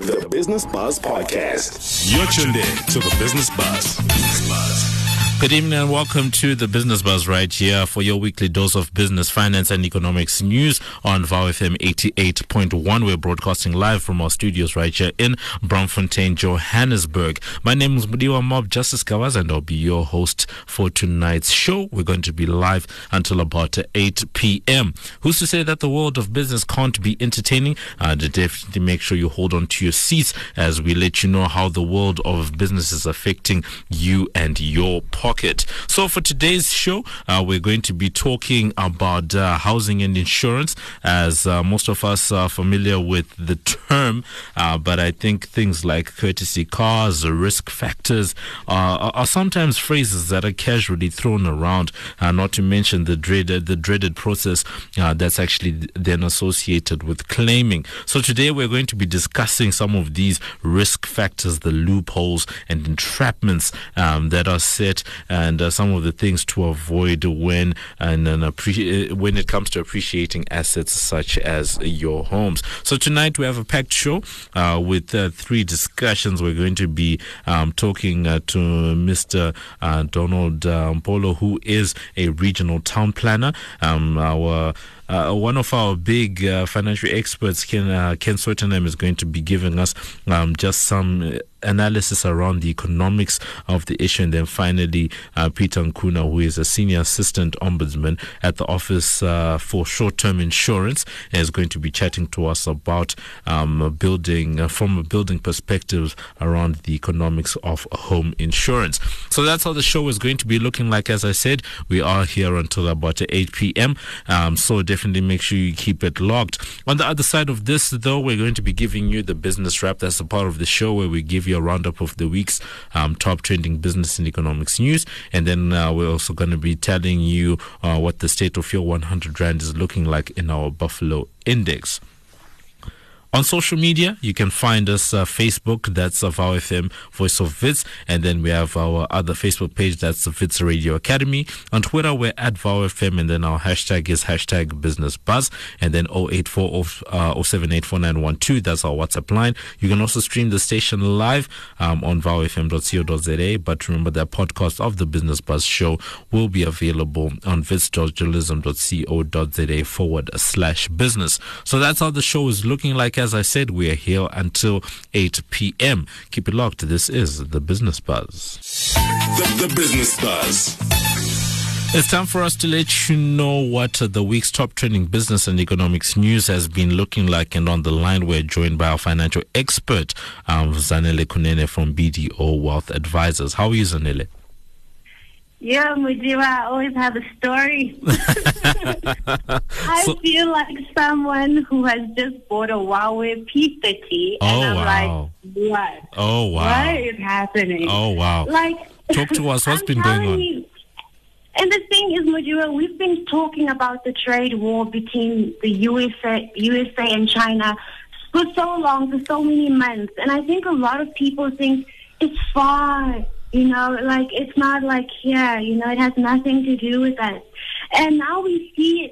The Business Buzz Podcast. You're tuned in to The Business Buzz. Good evening and welcome to The Business Buzz right here for your weekly dose of business, finance and economics news on VowFM 88.1. We're broadcasting live from our studios right here in Braamfontein, Johannesburg. My name is Mudiwa Mob Justice Gavaza and I'll be your host for tonight's show. We're going to be live until about 8 p.m. Who's to say that the world of business can't be entertaining? Definitely make sure you hold on to your seats as we let you know how the world of business is affecting you and your pocket. So for today's show, we're going to be talking about housing and insurance, as most of us are familiar with the term, but I think things like courtesy cars, risk factors are sometimes phrases that are casually thrown around, not to mention the dreaded process that's actually then associated with claiming. So today we're going to be discussing some of these risk factors, the loopholes and entrapments that are set, and some of the things to avoid when it comes to appreciating assets such as your homes. So tonight we have a packed show with three discussions. We're going to be talking to Mr. Donald Mpolo, who is a regional town planner. One of our big financial experts, Ken Swetenham, is going to be giving us just some analysis around the economics of the issue. And then finally, Peter Nkuna, who is a senior assistant ombudsman at the Office for Short-Term Insurance, is going to be chatting to us about from a building perspective around the economics of home insurance. So that's how the show is going to be looking like. As I said, we are here until about 8 p.m. So definitely make sure you keep it locked. On the other side of this, though, we're going to be giving you the business wrap. That's a part of the show where we give you a roundup of the week's top trending business and economics news. And then we're also going to be telling you what the state of your 100 Rand is looking like in our Buffalo Index. On social media, you can find us Facebook, that's VowFM, Voice of Viz, and then we have our other Facebook page, that's the Wits Radio Academy. On Twitter, we're at VowFM, and then our hashtag is hashtag Business Buzz, and then 0840 784 912, that's our WhatsApp line. You can also stream the station live on vowfm.co.za, but remember that podcast of the Business Buzz show will be available on viz.journalism.co.za/business. So that's how the show is looking like. As I said, we are here until 8 p.m. Keep it locked. This is The Business Buzz. The Business Buzz. It's time for us to let you know what the week's top trending business and economics news has been looking like. And on the line, we're joined by our financial expert, Zanele Kunene from BDO Wealth Advisors. How are you, Zanele? Yeah, Mujiwa, I always have a story. I feel like someone who has just bought a Huawei P30, and I'm like, what? Oh, wow. What is happening? Oh, wow. Like, talk to us. What's been going on? You, and the thing is, Mujiwa, we've been talking about the trade war between the USA and China for so long, for so many months. And I think a lot of people think it's far. You know, like, it's not like here, yeah, you know, it has nothing to do with us. And now we see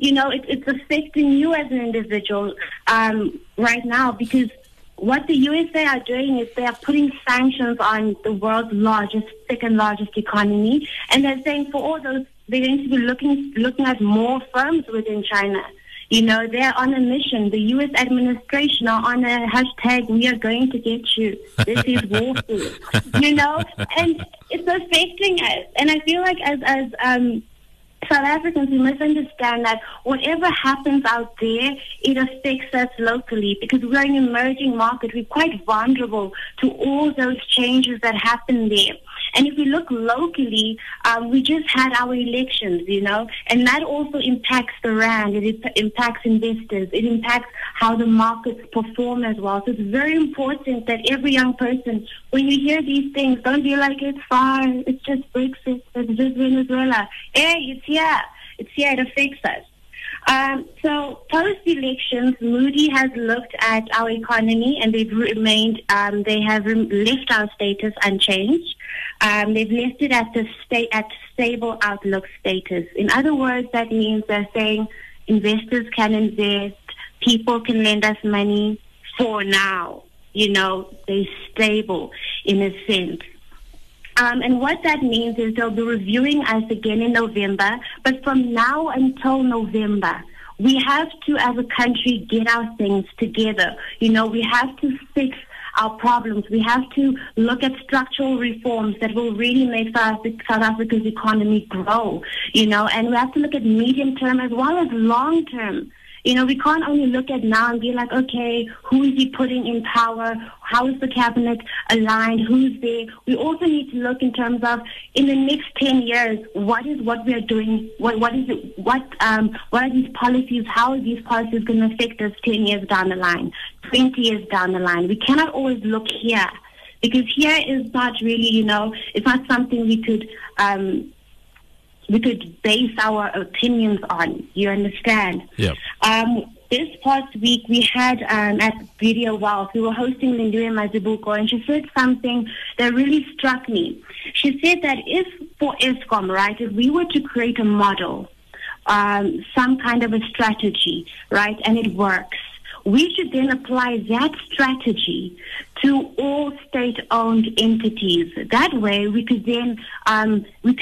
it's affecting you as an individual right now, because what the USA are doing is they are putting sanctions on the world's second largest economy. And they're saying for all those, they're going to be looking at more firms within China. You know, they're on a mission. The U.S. administration are on a hashtag, we are going to get you. This is warfare. You know, and it's affecting us. And I feel like as South Africans, we must understand that whatever happens out there, it affects us locally, because we're an emerging market. We're quite vulnerable to all those changes that happen there. And if we look locally, we just had our elections, you know, and that also impacts the rand. It impacts investors. It impacts how the markets perform as well. So it's very important that every young person, when you hear these things, don't be like, it's fine, it's just Brexit, it's just Venezuela. Hey, it's here, it affects us. So post-elections, Moody has looked at our economy, and they've left our status unchanged. They've left it at stable outlook status. In other words, that means they're saying investors can invest, people can lend us money for now. you know, they're stable in a sense. And what that means is they'll be reviewing us again in November, but from now until November, we have to, as a country, get our things together. You know, we have to fix our problems. We have to look at structural reforms that will really make South Africa's economy grow, you know, and we have to look at medium term as well as long term. You know, we can't only look at now and be like, okay, who is he putting in power? How is the cabinet aligned? Who's there? We also need to look in terms of, in the next 10 years, what is what we are doing? What are these policies? How are these policies going to affect us 10 years down the line, 20 years down the line? We cannot always look here, because here is not really, you know, it's not something we could base our opinions on. You understand? Yeah. This past week, we had at BDO Wealth, we were hosting Lindiwe Mazibuko, and she said something that really struck me. She said that if for Eskom, right, if we were to create a model, some kind of a strategy, right, and it works, we should then apply that strategy to all state-owned entities. That way, we could then we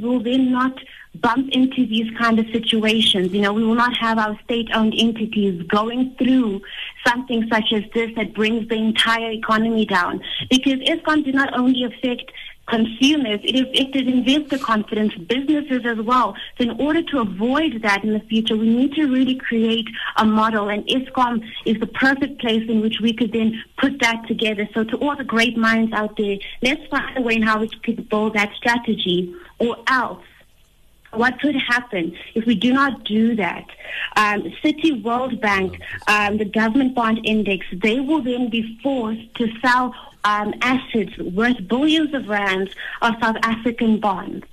will then not bump into these kind of situations. You know, we will not have our state-owned entities going through something such as this that brings the entire economy down. Because Eskom did not only affect consumers, it affected investor confidence, businesses as well. So in order to avoid that in the future, we need to really create a model, and Eskom is the perfect place in which we could then put that together. So to all the great minds out there, let's find a way in how we could build that strategy, or else what could happen if we do not do that? Citi World Bank, the government bond index, they will then be forced to sell assets worth billions of rands of South African bonds.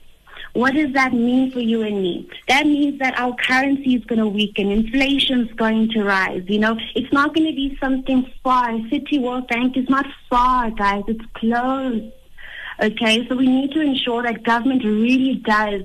What does that mean for you and me? That means that our currency is going to weaken, inflation is going to rise. You know, it's not going to be something far. Citi World Bank is not far, guys. It's close. Okay, so we need to ensure that government really does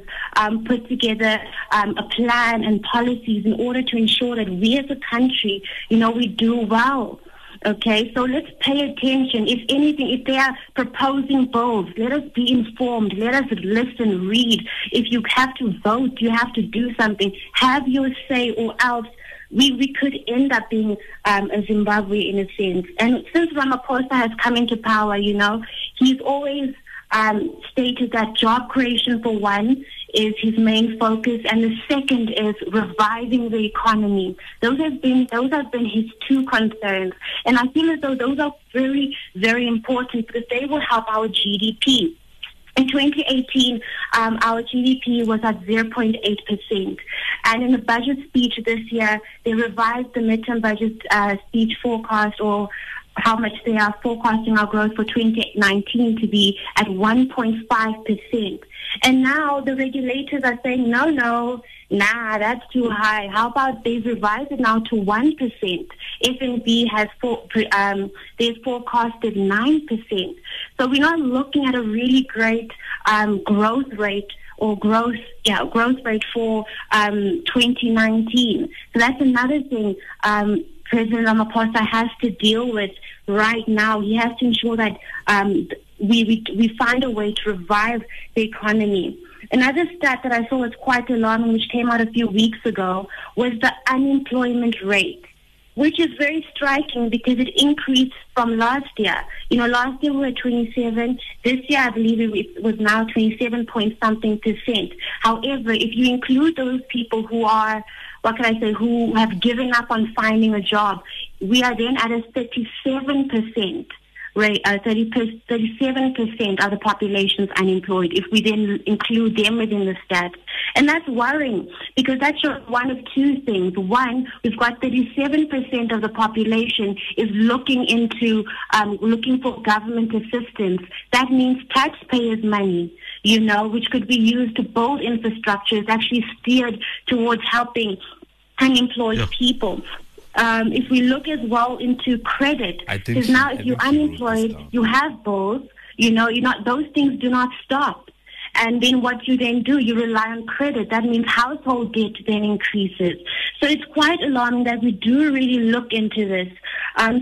put together a plan and policies in order to ensure that we as a country, you know, we do well. Okay, so let's pay attention. If anything, if they are proposing bills, let us be informed. Let us listen, read. If you have to vote, you have to do something. Have your say, or else we could end up being a Zimbabwe in a sense. And since Ramaphosa has come into power, you know, he's always stated that job creation, for one, is his main focus, and the second is reviving the economy. Those have been his two concerns, and I feel as though those are very, very important because they will help our GDP. In 2018, our GDP was at 0.8%. And in the budget speech this year, they revised the midterm budget speech forecast, or how much they are forecasting our growth for 2019 to be, at 1.5%. And now the regulators are saying, no, that's too high. How about they revise it now to 1%? FNB has they forecasted 9%. So we're not looking at a really great growth rate or growth rate for 2019. So that's another thing President Ramaphosa has to deal with right now. He has to ensure that we find a way to revive the economy. Another stat that I saw was quite alarming, which came out a few weeks ago, was the unemployment rate, which is very striking because it increased from last year. You know, last year we were 27. This year, I believe it was now 27.something%. However, if you include those people who are, who have given up on finding a job, we are then at a 37%. Right, 37% of the population's unemployed, if we then include them within the stats. And that's worrying, because that's one of two things. One, we've got 37% of the population is looking for government assistance. That means taxpayers' money, you know, which could be used to build infrastructure, is actually steered towards helping unemployed people. If we look as well into credit, because now if you're unemployed, you have bills, you know, those things do not stop. And then what you then do, you rely on credit. That means household debt then increases. So it's quite alarming that we do really look into this.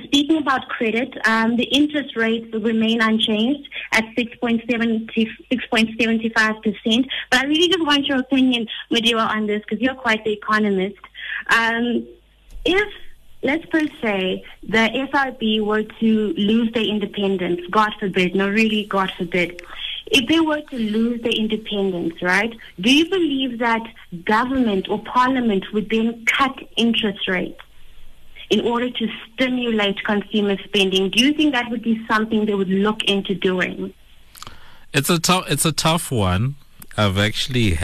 Speaking about credit, the interest rates remain unchanged at 6.75%. But I really just want your opinion, Mudiwa, on this, because you're quite the economist. If, let's per se, the SRB were to lose their independence, God forbid, no, really, God forbid, if they were to lose their independence, right, do you believe that government or parliament would then cut interest rates in order to stimulate consumer spending? Do you think that would be something they would look into doing? It's a tough one. I've actually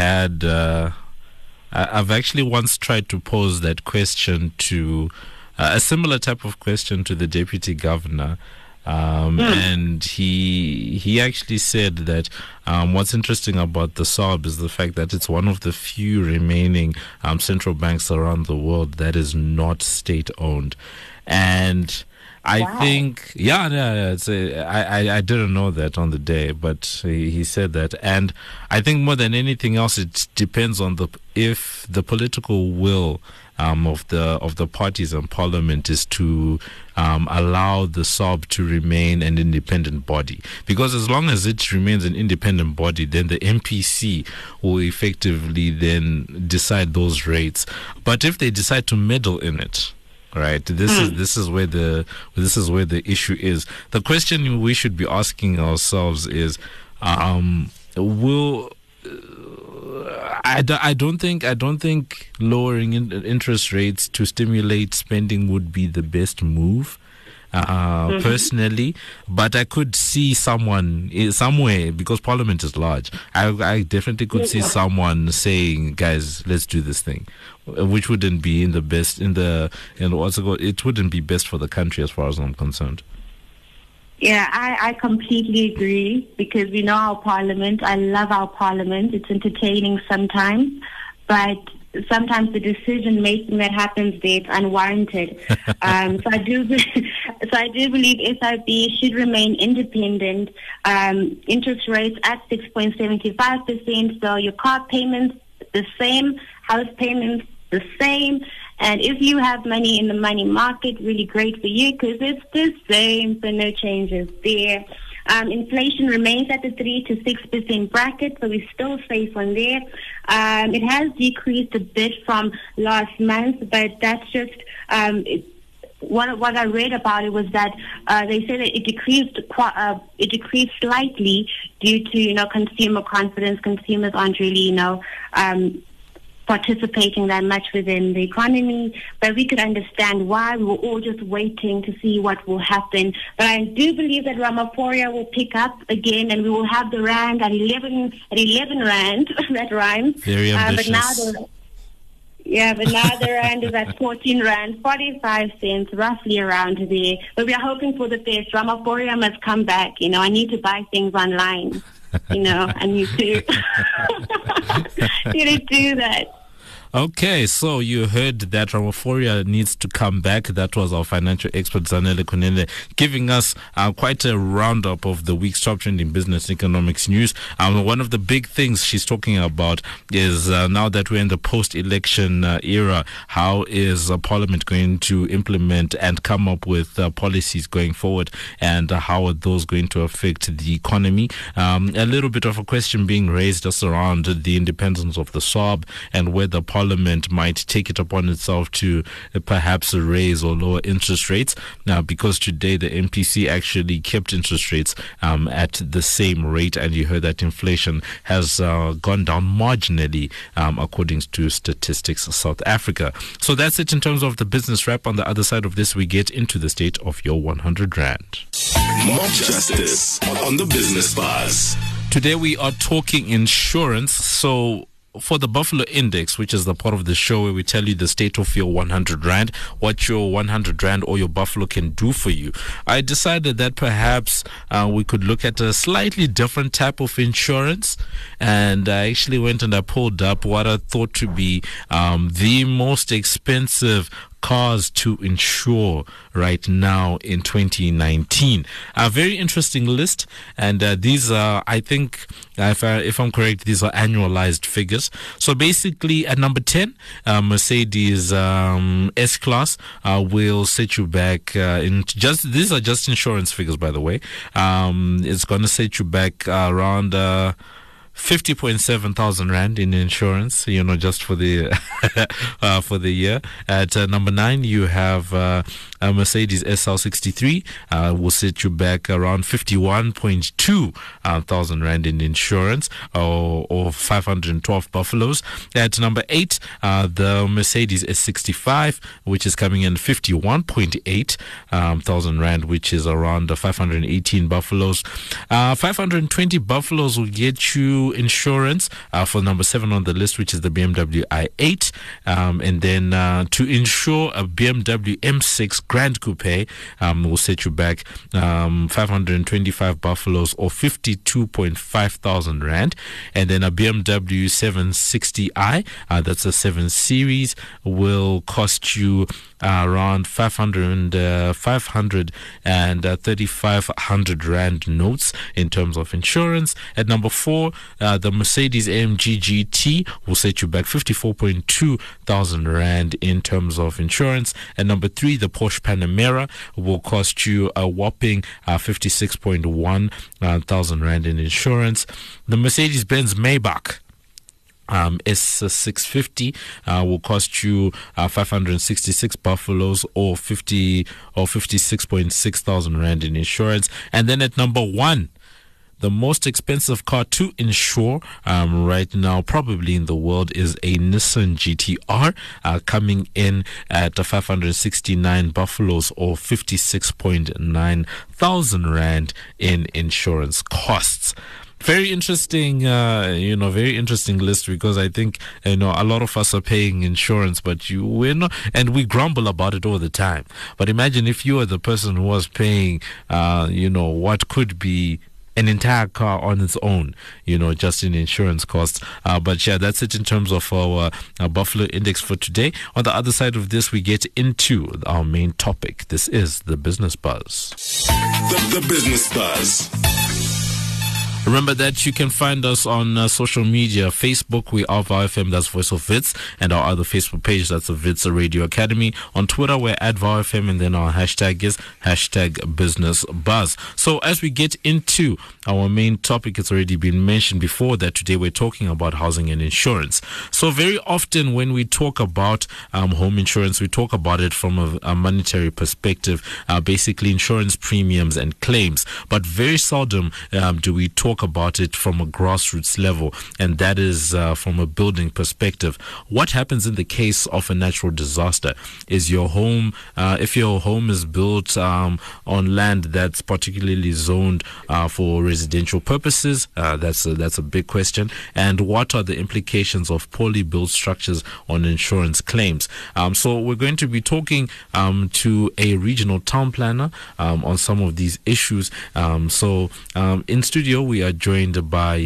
once tried to pose that question to a similar type of question to the deputy governor. And he actually said that what's interesting about the SARB is the fact that it's one of the few remaining central banks around the world that is not state-owned. And I think, I didn't know that on the day, but he said that. And I think more than anything else, it depends on if the political will of the parties in parliament is to allow the SARB to remain an independent body. Because as long as it remains an independent body, then the MPC will effectively then decide those rates. But if they decide to meddle in it, right, this is where the issue is. The question we should be asking ourselves is, I don't think lowering interest rates to stimulate spending would be the best move, personally. But I could see someone somewhere, because Parliament is large. I definitely could see someone saying, "Guys, let's do this thing," which wouldn't be it wouldn't be best for the country, as far as I'm concerned. Yeah, I completely agree, because we know our parliament. I love our parliament. It's entertaining sometimes, but sometimes the decision making that happens there is unwarranted. So I do believe SIB should remain independent. Interest rates at 6.75%. So your car payments the same, house payments the same. And if you have money in the money market, really great for you, because it's the same, so no changes there. Inflation remains at the 3 to 6% bracket, so we're still safe on there. It has decreased a bit from last month, but that's just... What I read about it was that they said that it decreased slightly due to, consumer confidence. Consumers aren't really, participating that much within the economy, but we could understand why. We were all just waiting to see what will happen. But I do believe that Ramaphosa will pick up again, and we will have the rand at 11 rand. That rhymes. Very ambitious. But now the rand is at 14 rand, 45 cents, roughly around there. But we are hoping for the best. Ramaphosa must come back. I need to buy things online. I need to do that. Okay, so you heard that Ramaphosa needs to come back. That was our financial expert, Zanele Kunene, giving us quite a roundup of the week's top trending business economics news. One of the big things she's talking about is now that we're in the post-election era, how is Parliament going to implement and come up with policies going forward, and how are those going to affect the economy? A little bit of a question being raised just around the independence of the SARB and whether Parliament might take it upon itself to perhaps raise or lower interest rates. Now, because today the MPC actually kept interest rates at the same rate, and you heard that inflation has gone down marginally, according to Statistics South Africa. So that's it in terms of the business wrap. On the other side of this, we get into the state of your 100 Rand. Mob Justice on the Business Buzz. Today we are talking insurance. So for the Buffalo Index, which is the part of the show where we tell you the state of your 100 Rand, what your 100 Rand or your Buffalo can do for you, I decided that perhaps we could look at a slightly different type of insurance. And I actually went and I pulled up what I thought to be the most expensive cars to insure right now in 2019. A very interesting list, and these are, I think, if I'm correct, these are annualized figures. So basically, at number 10, Mercedes S-Class will set you back in just, these are just insurance figures, by the way. It's going to set you back around 50,700 rand in insurance, you know, just for the for the year. At number 9, you have a Mercedes SL63 will set you back around 51,200 rand in insurance, or 512 buffaloes. At number 8, the Mercedes S65, which is coming in 51,800 rand, which is around 518 buffaloes. 520 buffaloes will get you insurance for number 7 on the list, which is the BMW i8. And then to insure a BMW M6 Grand Coupe will set you back 525 buffaloes, or 52,500 rand. And then a BMW 760i, that's a 7 series, will cost you around 500 and 3,500 rand notes in terms of insurance. At number 4, the Mercedes-AMG GT will set you back 54,200 rand in terms of insurance. At number 3, the Porsche Panamera will cost you a whopping 56,100 rand in insurance. The Mercedes-Benz Maybach S650 will cost you 566 buffaloes, or 56,600 rand in insurance. And then at number 1, the most expensive car to insure right now, probably in the world, is a Nissan GT-R, coming in at 569 buffaloes, or 56,900 rand in insurance costs. Very interesting, very interesting list, because I think, a lot of us are paying insurance, but we're not, and we grumble about it all the time. But imagine if you were the person who was paying, what could be an entire car on its own, just in insurance costs. But yeah, that's it in terms of our Buffalo Index for today. On the other side of this, we get into our main topic. This is the Business Buzz. The Business Buzz. Remember that you can find us on social media. Facebook, we are VowFM, that's Voice of Vits, and our other Facebook page, that's the Vits Radio Academy. On Twitter, we're at VowFM, and then our hashtag is hashtag Business Buzz. So as we get into our main topic, it's already been mentioned before that today we're talking about housing and insurance. So very often when we talk about home insurance, we talk about it from a monetary perspective, basically insurance premiums and claims. But very seldom do we talk about it from a grassroots level, and that is from a building perspective. What happens in the case of a natural disaster is your home, if your home is built on land that's particularly zoned for residential purposes, that's a big question. And what are the implications of poorly built structures on insurance claims? So we're going to be talking to a regional town planner on some of these issues. So in studio we are joined by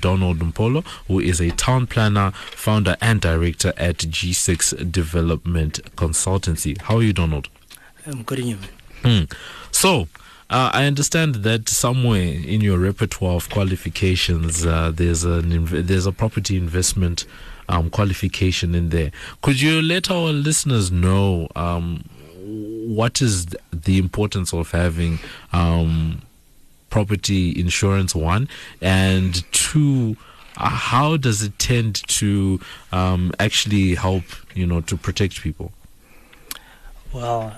Donald Mpolo, who is a town planner, founder and director at G6 Development Consultancy. How are you, Donald? I'm good, you. So, I understand that somewhere in your repertoire of qualifications, there's a property investment qualification in there. Could you let our listeners know what is the importance of having property insurance, one, and two, how does it tend to actually help, to protect people? Well,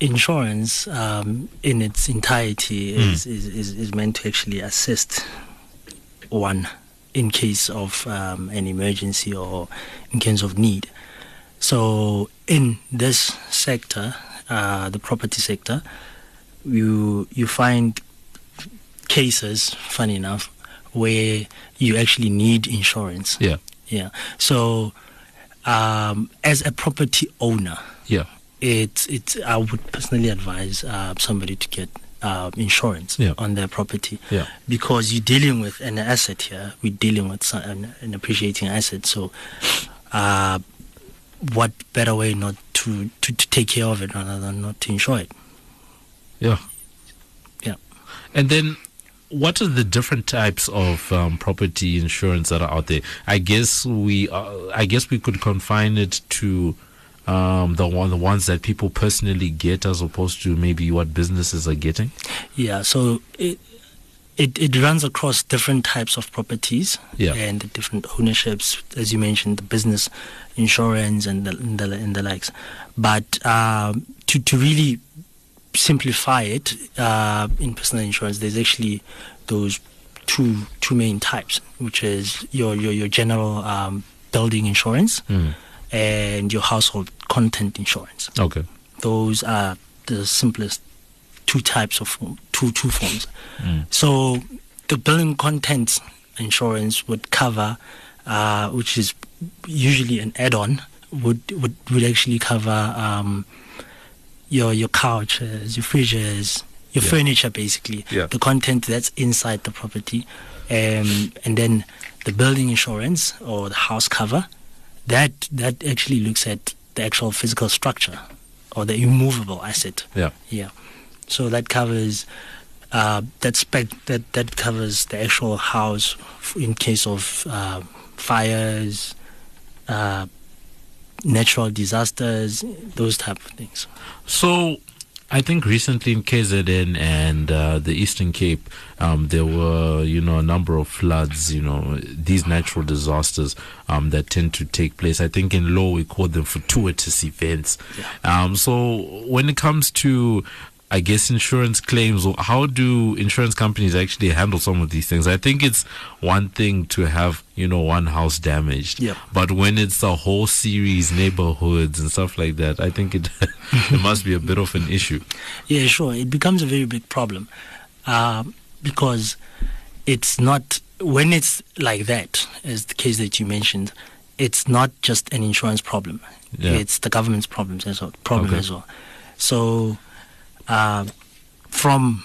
insurance in its entirety is meant to actually assist one in case of an emergency or in case of need. So in this sector, the property sector, you find cases, funny enough, where you actually need insurance. Yeah. So, as a property owner, I would personally advise somebody to get insurance on their property. Yeah. Because you're dealing with an asset here. We're dealing with an appreciating asset. So, what better way not to take care of it rather than not to insure it? Yeah. Yeah. And then what are the different types of property insurance that are out there? I guess we could confine it to the ones that people personally get, as opposed to maybe what businesses are getting. Yeah, so it runs across different types of properties, yeah, and different ownerships, as you mentioned, the business insurance and the likes. But to really simplify it, in personal insurance, there's actually those two main types, which is your general building insurance and your household content insurance. Okay, those are the simplest two forms. So the building contents insurance would cover, which is usually an add-on, would actually cover your couches, your fridges, your furniture, basically. Yeah. The content that's inside the property. And then the building insurance, or the house cover, that actually looks at the actual physical structure or the immovable asset. Yeah. Yeah. So that covers that covers the actual house in case of fires, natural disasters, those type of things. So I think recently in KZN and the Eastern Cape, there were, a number of floods, these natural disasters that tend to take place. I think in law we call them fortuitous events. Yeah. So when it comes to, I guess, insurance claims, or how do insurance companies actually handle some of these things? I think it's one thing to have, one house damaged, yep, but when it's a whole series, neighborhoods and stuff like that, I think it must be a bit of an issue. Yeah, sure. It becomes a very big problem because it's not, when it's like that, as the case that you mentioned, it's not just an insurance problem. Yeah. It's the government's problem as well. So from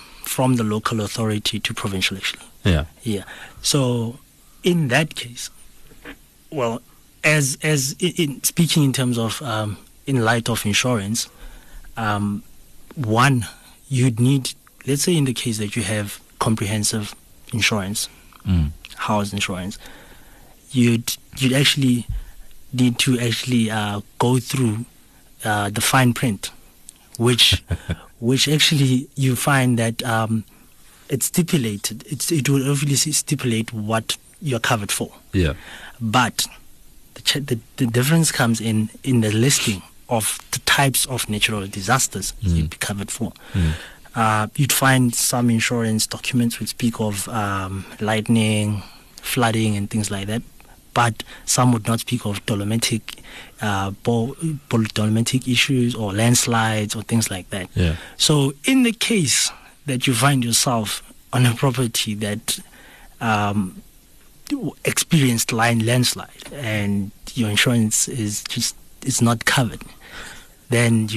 the local authority to provincial, actually. Yeah. Yeah. So in that case, well, as in speaking in terms of in light of insurance, one, you'd need, let's say in the case that you have comprehensive insurance, house insurance, you'd actually need to go through the fine print, which actually you find that it's stipulated. It will obviously stipulate what you're covered for. Yeah. But the difference comes in the listing of the types of natural disasters you'd be covered for. Mm. You'd find some insurance documents would speak of lightning, flooding, and things like that. But some would not speak of dolomitic issues or landslides or things like that. Yeah. So in the case that you find yourself on a property that experienced landslide and your insurance is not covered, then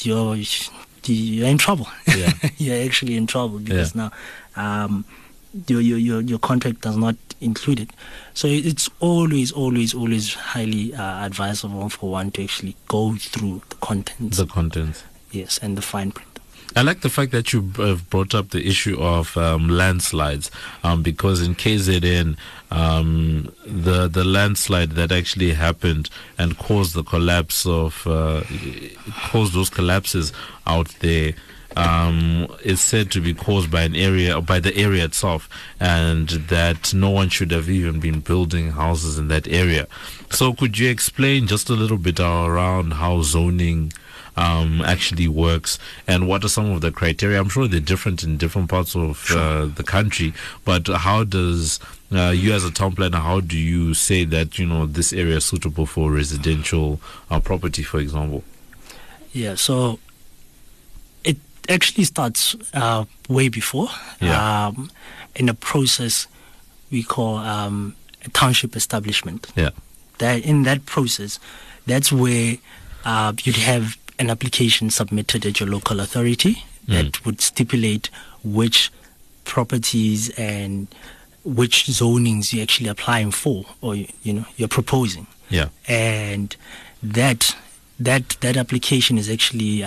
you're in trouble. Yeah. You're actually in trouble because now your contract does not include it. So it's always highly advisable for one to actually go through the contents. The contents. Yes, and the fine print. I like the fact that you have brought up the issue of landslides, because in KZN, the landslide that actually happened and caused the collapse of caused those collapses out there, is said to be caused by an area, or by the area itself, and that no one should have even been building houses in that area. So could you explain just a little bit around how zoning actually works, and what are some of the criteria? I'm sure they're different in different parts of the country, but how does you as a town planner, how do you say that this area is suitable for residential property, for example? Yeah, so actually starts way before, in a process we call a township establishment. Yeah. That in that process, that's where you'd have an application submitted at your local authority that would stipulate which properties and which zonings you're actually applying for, or you're proposing. Yeah. And that application is actually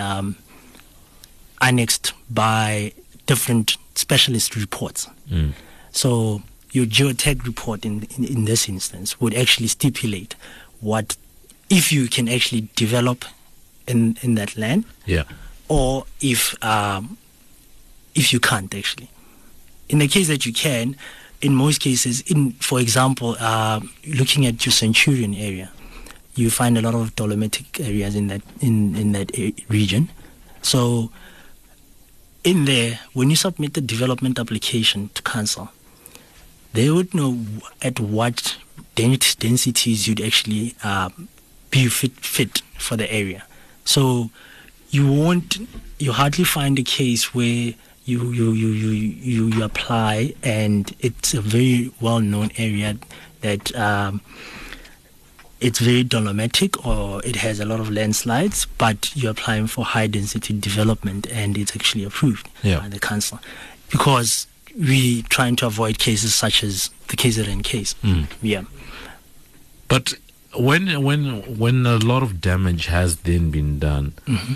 annexed by different specialist reports. Mm. So your geotech report in this instance would actually stipulate what if you can actually develop in that land, yeah, or if you can't actually. In the case that you can, in most cases, for example, looking at your Centurion area, you find a lot of dolomitic areas in that region. So in there, when you submit the development application to council, they would know at what densities you'd actually be fit for the area. So you hardly find a case where you apply and it's a very well-known area that it's very dolomitic or it has a lot of landslides, but you're applying for high-density development and it's actually approved by the council. Because we're trying to avoid cases such as the KZN case. Mm. Yeah. But when a lot of damage has then been done, mm-hmm.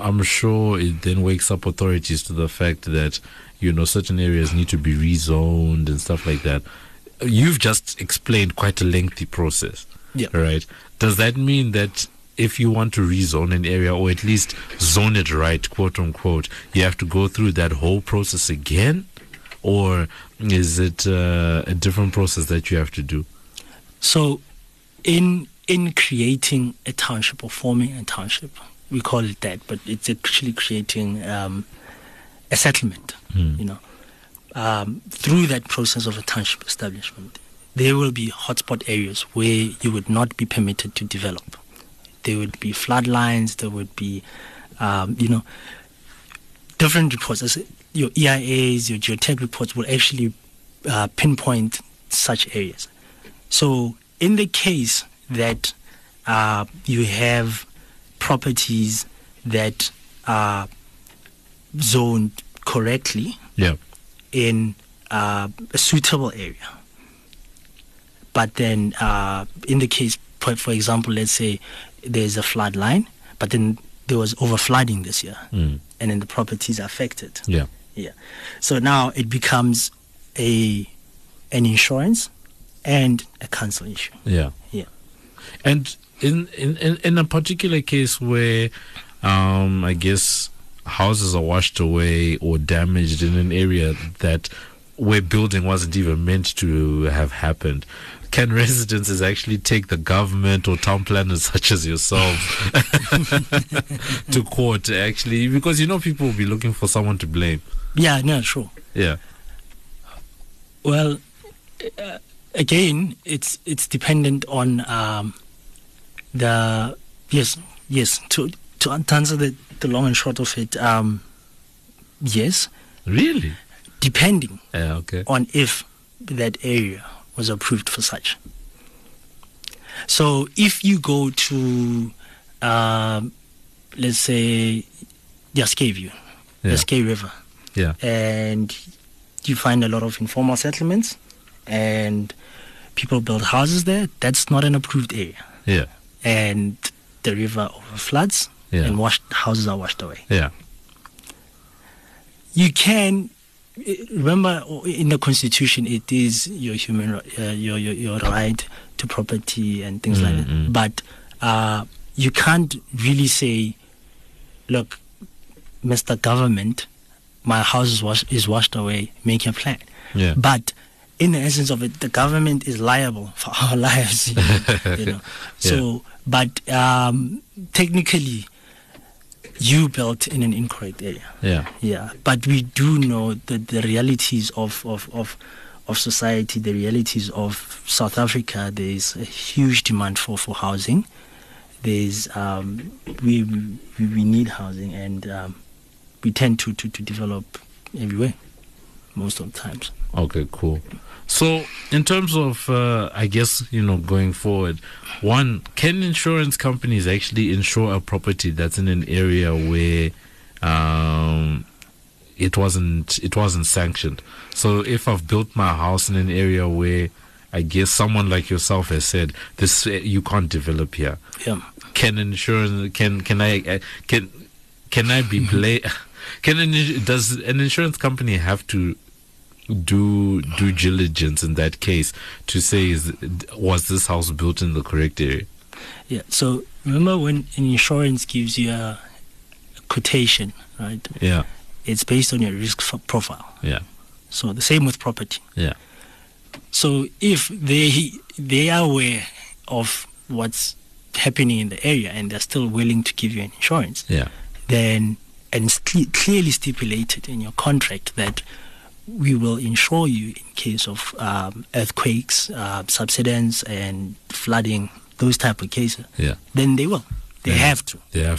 I'm sure it then wakes up authorities to the fact that, you know, certain areas need to be rezoned and stuff like that. You've just explained quite a lengthy process. Yeah. Right. Does that mean that if you want to rezone an area or at least zone it right, quote unquote, you have to go through that whole process again? Or is it a different process that you have to do? So in creating a township or forming a township, we call it that, but it's actually creating a settlement, through that process of a township establishment. There will be hotspot areas where you would not be permitted to develop. There would be floodlines, there would be, different reports. Your EIAs, your geotech reports will actually pinpoint such areas. So in the case that you have properties that are zoned correctly in a suitable area, but then in the case, for example, let's say there's a flood line, but then there was overflooding this year, and then the properties are affected. Yeah. So now it becomes an insurance and a council issue. Yeah. And in a particular case where, I guess, houses are washed away or damaged in an area that where building wasn't even meant to have happened, can residences actually take the government or town planners such as yourself to court, actually? Because, you know, people will be looking for someone to blame. Yeah, no, sure. Yeah. Well, again, it's dependent on yes. To answer the long and short of it, yes. Really? Depending on if that area was approved for such. So if you go to, let's say, Yaskay River, and you find a lot of informal settlements and people build houses there, that's not an approved area. Yeah. And the river overfloods and houses are washed away. Yeah. You can... Remember, in the Constitution, it is your human your right to property and things like that. But you can't really say, "Look, Mr. Government, my house is washed away. Make a plan." Yeah. But in the essence of it, the government is liable for our lives. You know. So, but technically, you built in an incorrect area. Yeah. But we do know that the realities of society, the realities of South Africa, there is a huge demand for housing. There's we need housing, and we tend to develop everywhere most of the times. Okay, cool. So in terms of, I guess, you know, going forward, one, can insurance companies actually insure a property that's in an area where it wasn't sanctioned? So if I've built my house in an area where, I guess, someone like yourself has said, this you can't develop here. Yeah. can insurance does an insurance company have to do due diligence in that case to say was this house built in the correct area? Yeah. So remember when an insurance gives you a quotation, right? Yeah. It's based on your risk profile. Yeah. So the same with property. Yeah. So if they are aware of what's happening in the area and they're still willing to give you an insurance, yeah, then and clearly stipulated in your contract that we will insure you in case of earthquakes, subsidence, and flooding, those type of cases. Yeah. Then they will. They have to. Yeah.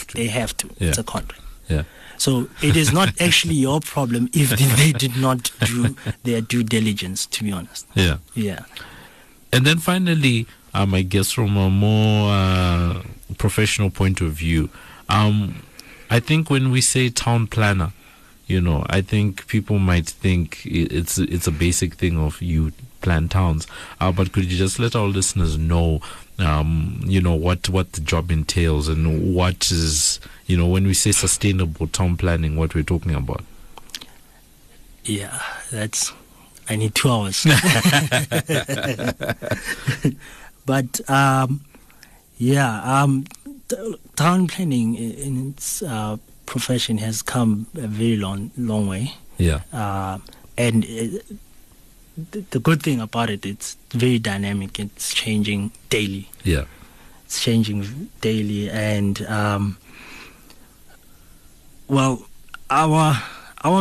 It's a contract. Yeah. So it is not actually your problem if they did not do their due diligence, to be honest. Yeah. Yeah. And then finally, I guess from a more professional point of view, I think when we say town planner, you know, I think people might think it's a basic thing of you plan towns. But could you just let our listeners know, you know, what the job entails and what is, you know, when we say sustainable town planning, what we're talking about? Yeah, I need 2 hours. But, town planning in its profession has come a very long way. Yeah. And the good thing about it, it's very dynamic. It's changing daily. Yeah. It's changing daily. And, our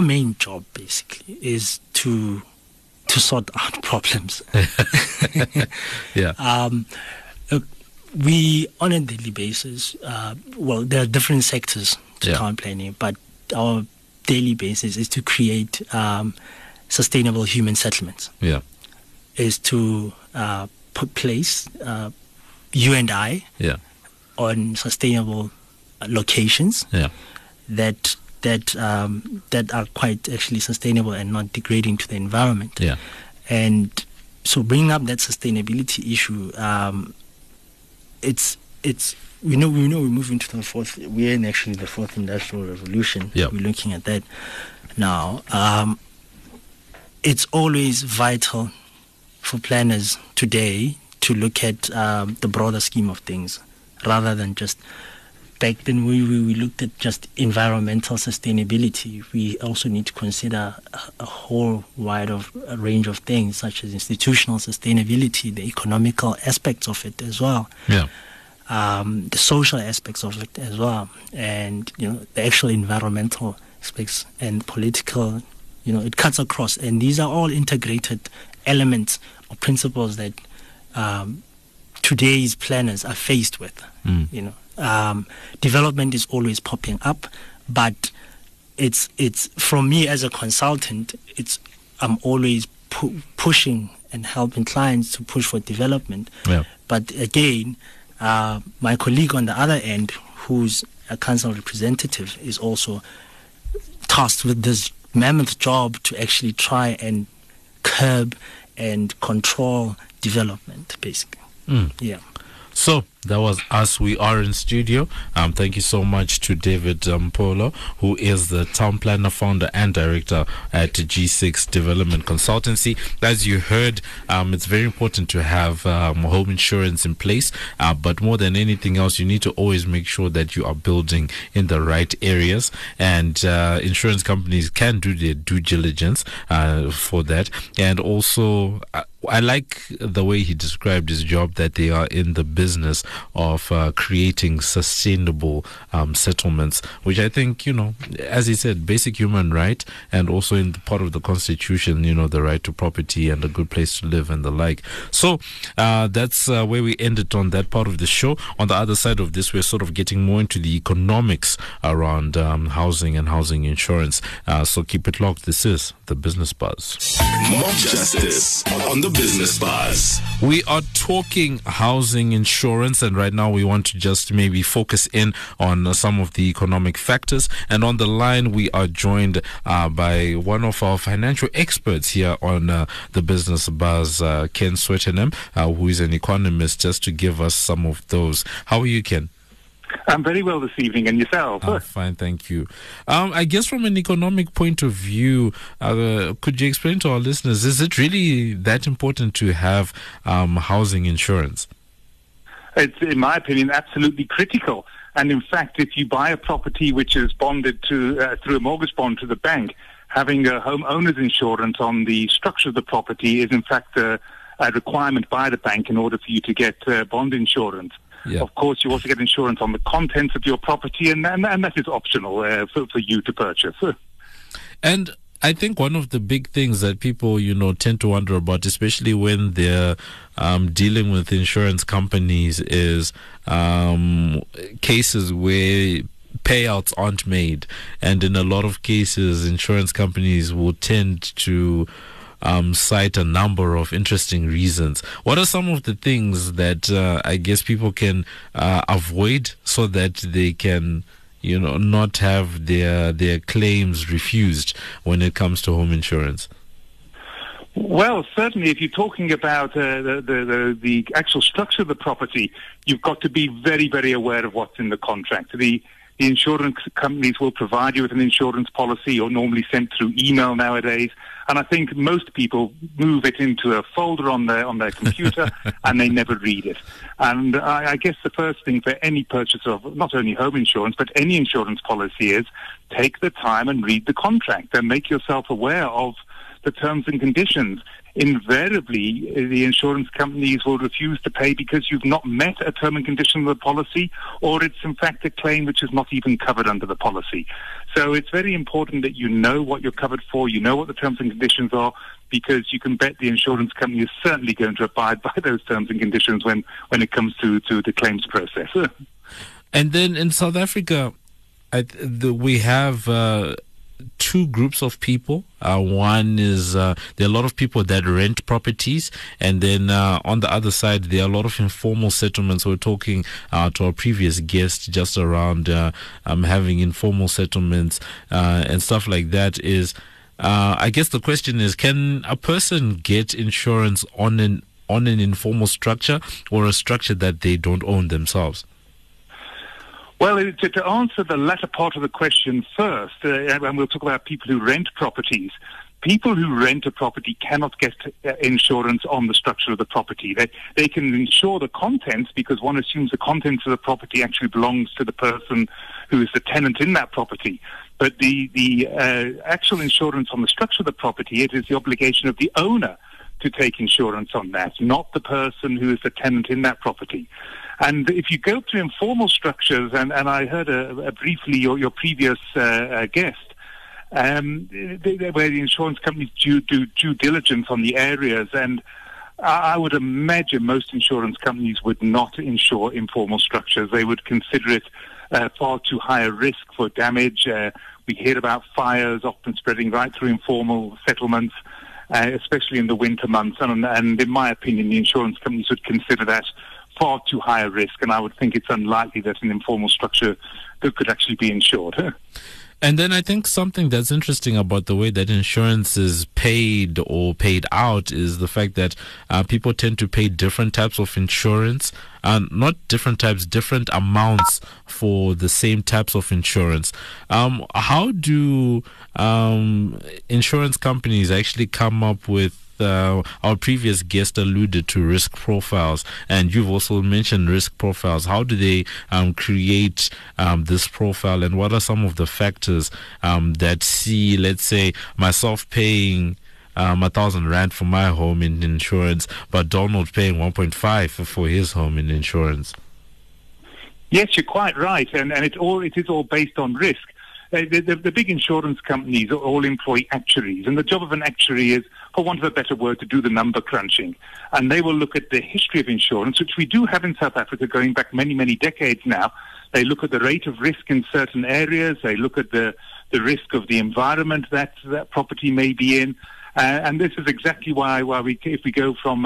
main job basically is to sort out problems. Yeah. Look, we on a daily basis, there are different sectors to town planning, but our daily basis is to create sustainable human settlements. Yeah. Is to place you and I on sustainable locations that are quite actually sustainable and not degrading to the environment. Yeah. And so bringing up that sustainability issue, it's we know we're moving to the fourth industrial revolution. Yeah. We're looking at that now. It's always vital for planners today to look at the broader scheme of things rather than just. Back then we looked at just environmental sustainability. We also need to consider a range of things such as institutional sustainability, the economical aspects of it as well, the social aspects of it as well, and you know the actual environmental aspects and political. You know it cuts across, and these are all integrated elements or principles that today's planners are faced with. Mm. You know. Development is always popping up, but it's from me as a consultant. I'm always pushing and helping clients to push for development. Yeah. But again, my colleague on the other end, who's a council representative, is also tasked with this mammoth job to actually try and curb and control development, basically. Mm. Yeah. So that was us. We are in studio. Thank you so much to David Mpolo, who is the town planner, founder and director at G6 Development Consultancy. As you heard, it's very important to have home insurance in place, but more than anything else, you need to always make sure that you are building in the right areas, and insurance companies can do their due diligence for that. And also, I like the way he described his job, that they are in the business of creating sustainable settlements, which I think, you know, as he said, basic human right, and also in the part of the constitution, you know, the right to property and a good place to live and the like. So that's where we ended on that part of the show. On the other side of this, we're sort of getting more into the economics around housing and housing insurance. So keep it locked. This is The Business Buzz. Mob Justice on The Business Buzz. We are talking housing insurance, and right now we want to just maybe focus in on some of the economic factors. And on the line, we are joined by one of our financial experts here on The Business Buzz, Ken Swetenham, who is an economist, just to give us some of those. How are you, Ken? I'm very well this evening, and yourself? I'm fine, thank you. I guess from an economic point of view, could you explain to our listeners, is it really that important to have housing insurance? It's, in my opinion, absolutely critical. And in fact, if you buy a property which is bonded to through a mortgage bond to the bank, having a homeowner's insurance on the structure of the property is in fact a requirement by the bank in order for you to get bond insurance. Yeah. Of course, you also get insurance on the contents of your property, and that is optional for you to purchase. And I think one of the big things that people, you know, tend to wonder about, especially when they're dealing with insurance companies, is cases where payouts aren't made. And in a lot of cases, insurance companies will tend to cite a number of interesting reasons. What are some of the things that I guess people can avoid so that they can, you know, not have their claims refused when it comes to home insurance? Well, certainly, if you're talking about the actual structure of the property, you've got to be very, very aware of what's in the contract. The insurance companies will provide you with an insurance policy, or normally sent through email nowadays. And I think most people move it into a folder on their computer and they never read it. And I guess the first thing for any purchase of not only home insurance, but any insurance policy is take the time and read the contract and make yourself aware of the terms and conditions. Invariably, the insurance companies will refuse to pay because you've not met a term and condition of the policy, or it's in fact a claim which is not even covered under the policy. So it's very important that you know what you're covered for, you know what the terms and conditions are, because you can bet the insurance company is certainly going to abide by those terms and conditions when it comes to the claims process. And then in South Africa, we have two groups of people. One is there are a lot of people that rent properties, and then on the other side there are a lot of informal settlements. We're talking to our previous guest just around having informal settlements and stuff like that. Is I guess the question is, can a person get insurance on an informal structure or a structure that they don't own themselves? Well, to answer the latter part of the question first, and we'll talk about people who rent properties. People who rent a property cannot get insurance on the structure of the property. They can insure the contents, because one assumes the contents of the property actually belongs to the person who is the tenant in that property. But the actual insurance on the structure of the property, it is the obligation of the owner to take insurance on that, not the person who is the tenant in that property. And if you go to informal structures, and I heard briefly your previous guest, where the insurance companies do due diligence on the areas, and I would imagine most insurance companies would not insure informal structures. They would consider it far too high a risk for damage. We hear about fires often spreading right through informal settlements, especially in the winter months. And in my opinion, the insurance companies would consider that far too high a risk, and I would think it's unlikely that an informal structure could actually be insured. And then I think something that's interesting about the way that insurance is paid or paid out is the fact that people tend to pay different types of insurance, not different types, different amounts for the same types of insurance. How do insurance companies actually come up with, our previous guest alluded to risk profiles, and you've also mentioned risk profiles. How do they create this profile, and what are some of the factors that see, let's say, myself paying 1,000 rand for my home in insurance, but Donald paying 1.5 for his home in insurance? Yes, you're quite right, and it is all based on risk. The big insurance companies all employ actuaries, and the job of an actuary is, for want of a better word, to do the number crunching. And they will look at the history of insurance, which we do have in South Africa going back many, many decades now. They look at the rate of risk in certain areas. They look at the risk of the environment that property may be in. And this is exactly why if we go from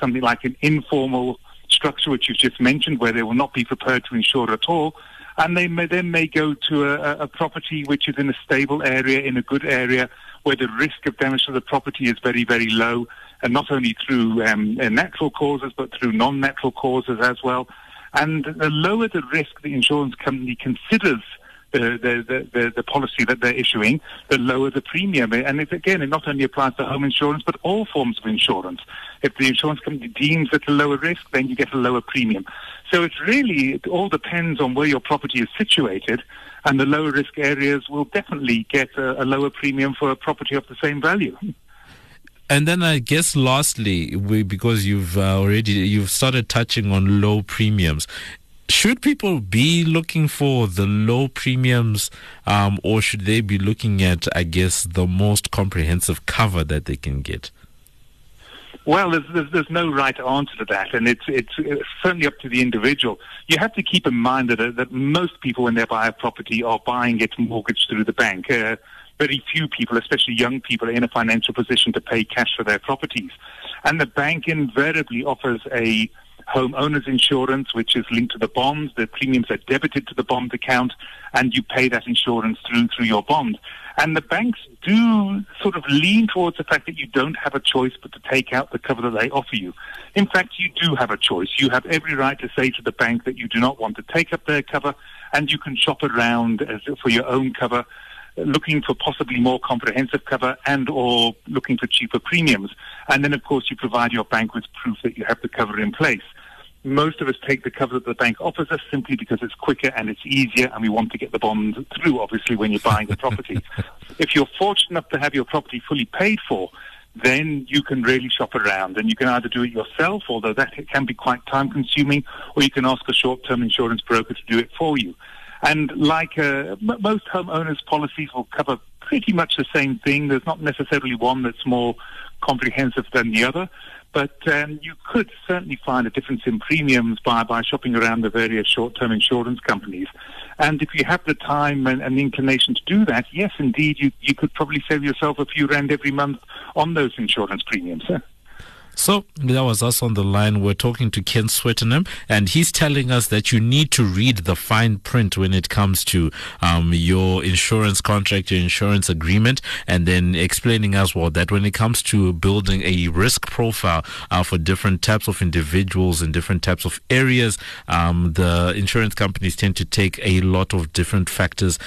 something like an informal structure, which you've just mentioned, where they will not be prepared to insure at all, and they may go to a property which is in a stable area, in a good area, where the risk of damage to the property is very, very low, and not only through natural causes, but through non-natural causes as well. And the lower the risk the insurance company considers the policy that they're issuing, the lower the premium. And it, again, it not only applies to home insurance, but all forms of insurance. If the insurance company deems it a lower risk, then you get a lower premium. So it's really, it all depends on where your property is situated, and the lower risk areas will definitely get a lower premium for a property of the same value. And then I guess lastly, because you've started touching on low premiums, should people be looking for the low premiums, or should they be looking at, I guess, the most comprehensive cover that they can get? Well, there's no right answer to that, and it's certainly up to the individual. You have to keep in mind that most people, when they buy a property, are buying it mortgaged through the bank. Very few people, especially young people, are in a financial position to pay cash for their properties. And the bank invariably offers a homeowner's insurance, which is linked to the bond. The premiums are debited to the bond account, and you pay that insurance through your bond. And the banks do sort of lean towards the fact that you don't have a choice but to take out the cover that they offer you. In fact, you do have a choice. You have every right to say to the bank that you do not want to take up their cover, and you can shop around for your own cover, looking for possibly more comprehensive cover and or looking for cheaper premiums. And then, of course, you provide your bank with proof that you have the cover in place. Most of us take the cover that the bank offers us simply because it's quicker and it's easier, and we want to get the bond through, obviously, when you're buying the property. If you're fortunate enough to have your property fully paid for, then you can really shop around, and you can either do it yourself, although that can be quite time-consuming, or you can ask a short-term insurance broker to do it for you. And like most homeowners' policies will cover pretty much the same thing. There's not necessarily one that's more comprehensive than the other, but you could certainly find a difference in premiums by shopping around the various short-term insurance companies. And if you have the time and the inclination to do that, yes, indeed, you could probably save yourself a few rand every month on those insurance premiums. So that was us on the line. We're talking to Ken Swetenham, and he's telling us that you need to read the fine print when it comes to your insurance contract, your insurance agreement, and then explaining as well that when it comes to building a risk profile for different types of individuals in different types of areas, the insurance companies tend to take a lot of different factors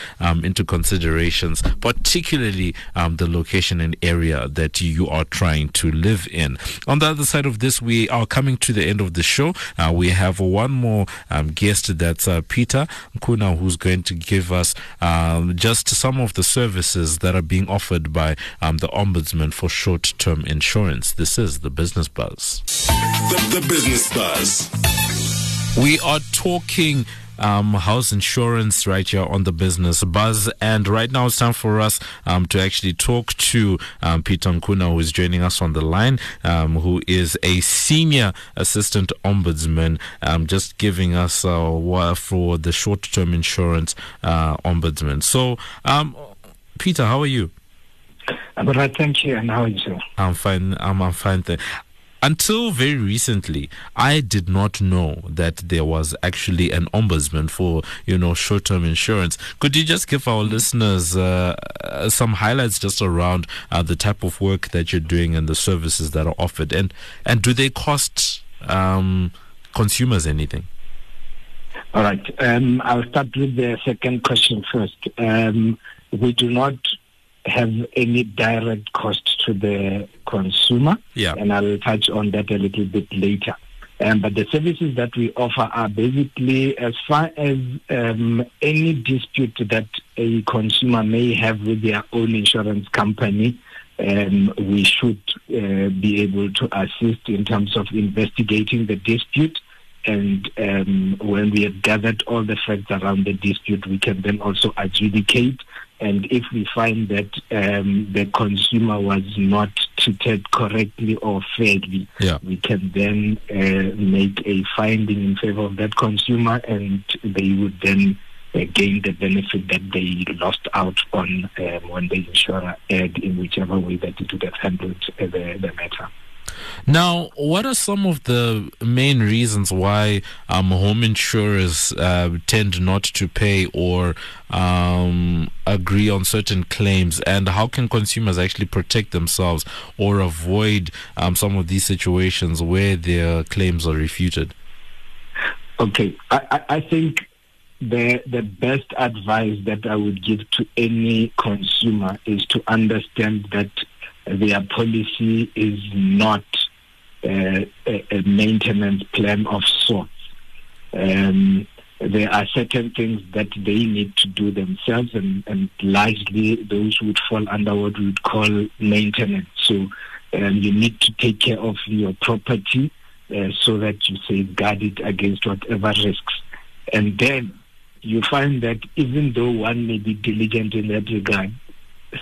into considerations, particularly the location and area that you are trying to live in. On the other side of this, we are coming to the end of the show. We have one more guest, that's Peter Nkuna, who's going to give us just some of the services that are being offered by the Ombudsman for short-term insurance. This is The Business Buzz. The Business Buzz. We are talking house insurance right here on The Business Buzz, and right now it's time for us to actually talk to Peter Nkuna, who is joining us on the line, who is a senior assistant ombudsman, just giving us for the short-term insurance ombudsman. So Peter, how are you? I'm all right, thank you. And how are you, sir? I'm fine, thank you. Until very recently, I did not know that there was actually an ombudsman for, short-term insurance. Could you just give our listeners some highlights just around the type of work that you're doing and the services that are offered? And do they cost consumers anything? All right. I'll start with the second question first. We do not have any direct cost to the consumer, and I will touch on that a little bit later. But the services that we offer are basically as far as any dispute that a consumer may have with their own insurance company, we should be able to assist in terms of investigating the dispute. And when we have gathered all the facts around the dispute, we can then also adjudicate. And if we find that the consumer was not treated correctly or fairly, we can then make a finding in favor of that consumer, and they would then gain the benefit that they lost out on when the insurer erred in whichever way that it would have handled the matter. Now, what are some of the main reasons why home insurers tend not to pay or agree on certain claims, and how can consumers actually protect themselves or avoid some of these situations where their claims are refuted? Okay. I think the best advice that I would give to any consumer is to understand that their policy is not a maintenance plan of sorts. There are certain things that they need to do themselves, and largely those would fall under what we would call maintenance. So you need to take care of your property so that you safeguard it against whatever risks. And then you find that even though one may be diligent in that regard,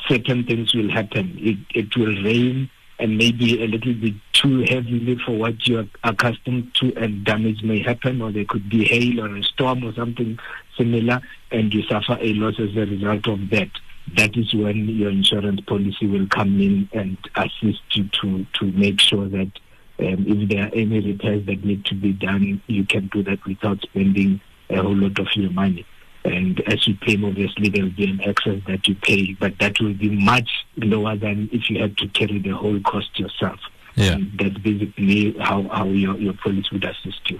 certain things will happen. It will rain and maybe a little bit too heavily for what you are accustomed to, and damage may happen, or there could be hail or a storm or something similar, and you suffer a loss as a result of that. That is when your insurance policy will come in and assist you to make sure that if there are any repairs that need to be done, you can do that without spending a whole lot of your money. And as you pay, obviously, there will be an excess that you pay, but that will be much lower than if you had to carry the whole cost yourself. Yeah. And that's basically how your policy would assist you.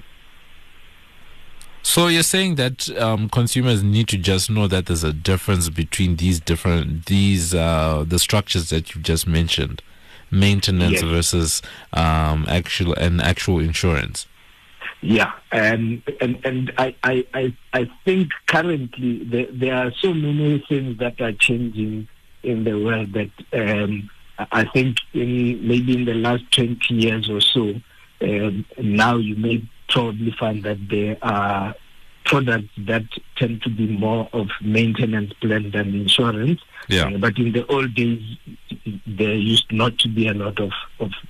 So you're saying that consumers need to just know that there's a difference between these different the structures that you just mentioned, maintenance yes. versus actual insurance. Yeah, and I think currently there are so many things that are changing in the world that I think maybe in the last 20 years or so, now you may probably find that there are products that tend to be more of maintenance plan than insurance. Yeah. But in the old days, there used not to be a lot of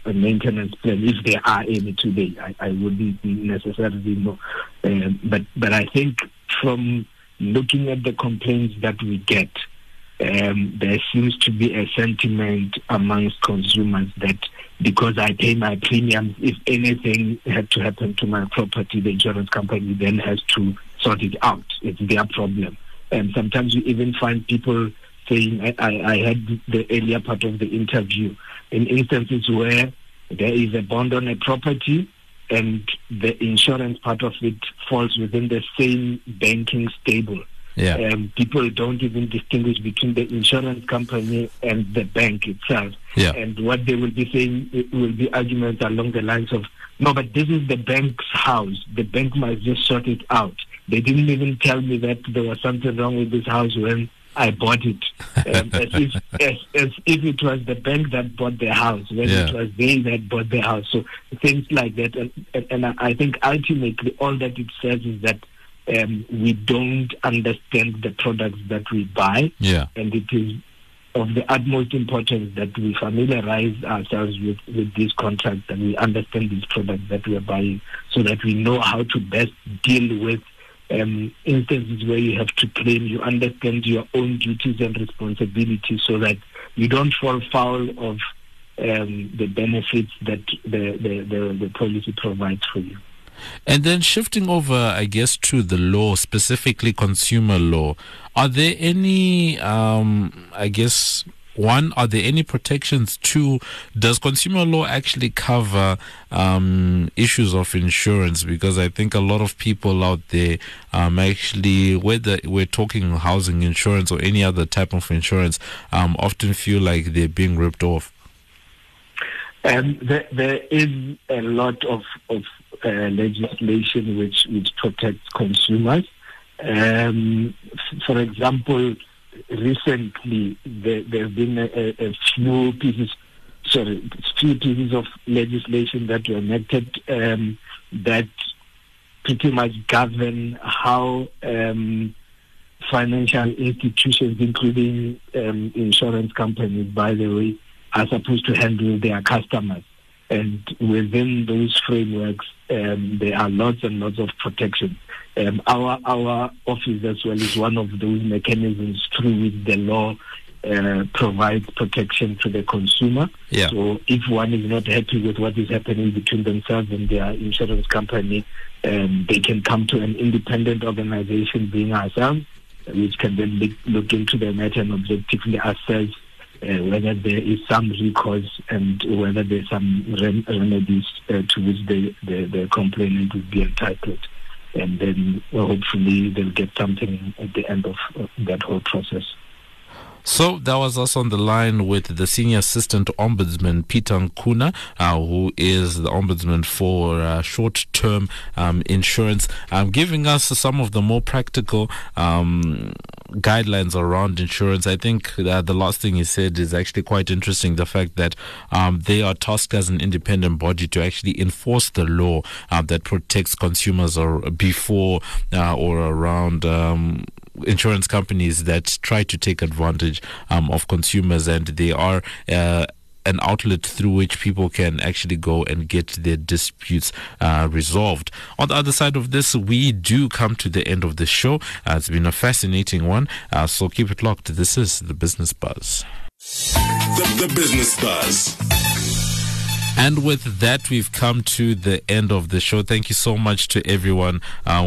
maintenance plan. If there are any today, I wouldn't necessarily know. But I think from looking at the complaints that we get, there seems to be a sentiment amongst consumers that because I pay my premiums, if anything had to happen to my property, the insurance company then has to sort it out. It's their problem. And sometimes you even find people saying, I had the earlier part of the interview, in instances where there is a bond on a property and the insurance part of it falls within the same banking stable. Yeah. People don't even distinguish between the insurance company and the bank itself. Yeah. And what they will be saying will be arguments along the lines of, no, but this is the bank's house. The bank must just sort it out. They didn't even tell me that there was something wrong with this house when I bought it. As if it was the bank that bought the house, when yeah. it was they that bought the house. So things like that. And I think ultimately all that it says is that we don't understand the products that we buy, yeah. and it is of the utmost importance that we familiarize ourselves with these contracts and we understand these products that we are buying so that we know how to best deal with instances where you have to claim. You understand your own duties and responsibilities so that you don't fall foul of the benefits that the policy provides for you. And then shifting over, I guess, to the law, specifically consumer law, are there any, are there any protections? Two, does consumer law actually cover issues of insurance? Because I think a lot of people out there actually, whether we're talking housing insurance or any other type of insurance, often feel like they're being ripped off. There is a lot of legislation which protects consumers. For example, recently there have been a few pieces of legislation that were enacted that pretty much govern how financial institutions, including insurance companies, by the way, are supposed to handle their customers. And within those frameworks, there are lots and lots of protections. Our office as well is one of those mechanisms through which the law provides protection to the consumer. Yeah. So if one is not happy with what is happening between themselves and their insurance company, they can come to an independent organization, being ourselves, which can then look into the matter and objectively assess whether there is some recourse and whether there is some remedies to which the complainant would be entitled. and then hopefully they'll get something at the end of that whole process. So that was us on the line with the Senior Assistant Ombudsman, Peter Nkuna, who is the Ombudsman for short-term insurance, giving us some of the more practical guidelines around insurance. I think the last thing he said is actually quite interesting, the fact that they are tasked as an independent body to actually enforce the law that protects consumers before or around... insurance companies that try to take advantage of consumers, and they are an outlet through which people can actually go and get their disputes resolved. On the other side of this, we do come to the end of the show. It's been a fascinating one, so keep it locked. This is The Business Buzz. The Business Buzz. And with that, we've come to the end of the show. Thank you so much to everyone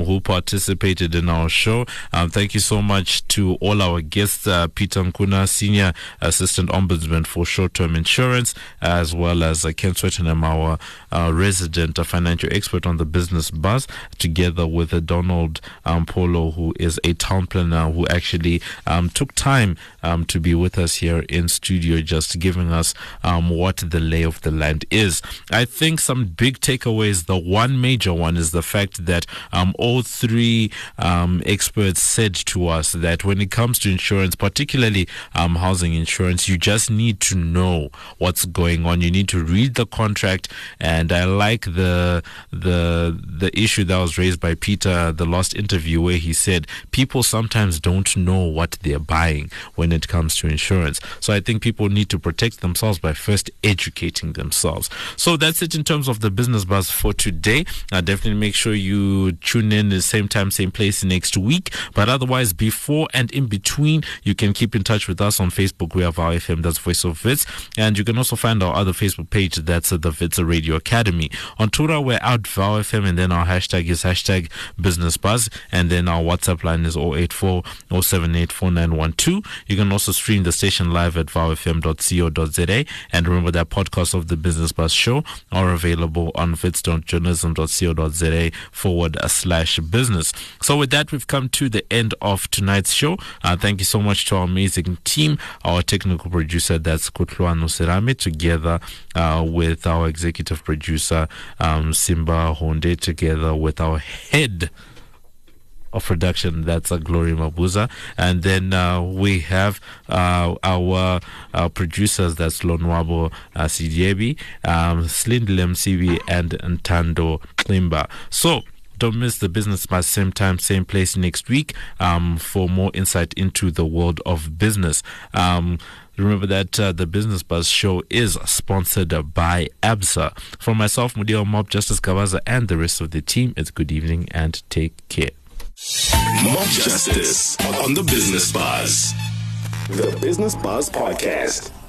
who participated in our show. Thank you so much to all our guests, Peter Nkuna, Senior Assistant Ombudsman for Short-Term Insurance, as well as Ken Swetenham, our resident financial expert on The Business Buzz, together with Donald Mpolo, who is a town planner who actually took time to be with us here in studio, just giving us what the lay of the land is. I think some big takeaways, the one major one is the fact that all three experts said to us that when it comes to insurance, particularly housing insurance, you just need to know what's going on. You need to read the contract. And I like the issue that was raised by Peter, the last interview, where he said people sometimes don't know what they're buying when it comes to insurance. So I think people need to protect themselves by first educating themselves. So that's it in terms of The Business Buzz for today. Definitely make sure you tune in the same time, same place next week. But otherwise, before and in between, you can keep in touch with us on Facebook. We have our VowFM, that's Voice of Vits. And you can also find our other Facebook page, that's the Vits Radio Academy. On Twitter, we're at VowFM, and then our hashtag is hashtag Business Buzz. And then our WhatsApp line is 084 078 4912. You can also stream the station live at viz.journalism.co.za. And remember that podcasts of The Business Buzz show are available on viz.journalism.co.za/business. So with that, we've come to the end of tonight's show. Thank you so much to our amazing team, our technical producer, that's Kotlu Anuserami, together with our executive producer, Simba Honde, together with our head of production, that's Gloria Mabuza, and then we have our producers, that's Lonwabo Sidiebi, Slindile MCB, and Ntando Klimba. So don't miss The Business Buzz, same time, same place next week for more insight into the world of business. Remember that The Business Buzz show is sponsored by ABSA. For myself, Mudiwa Mob Justice Gavaza, and the rest of the team, it's good evening and take care. Mob Justice on The Business Buzz. The Business Buzz Podcast.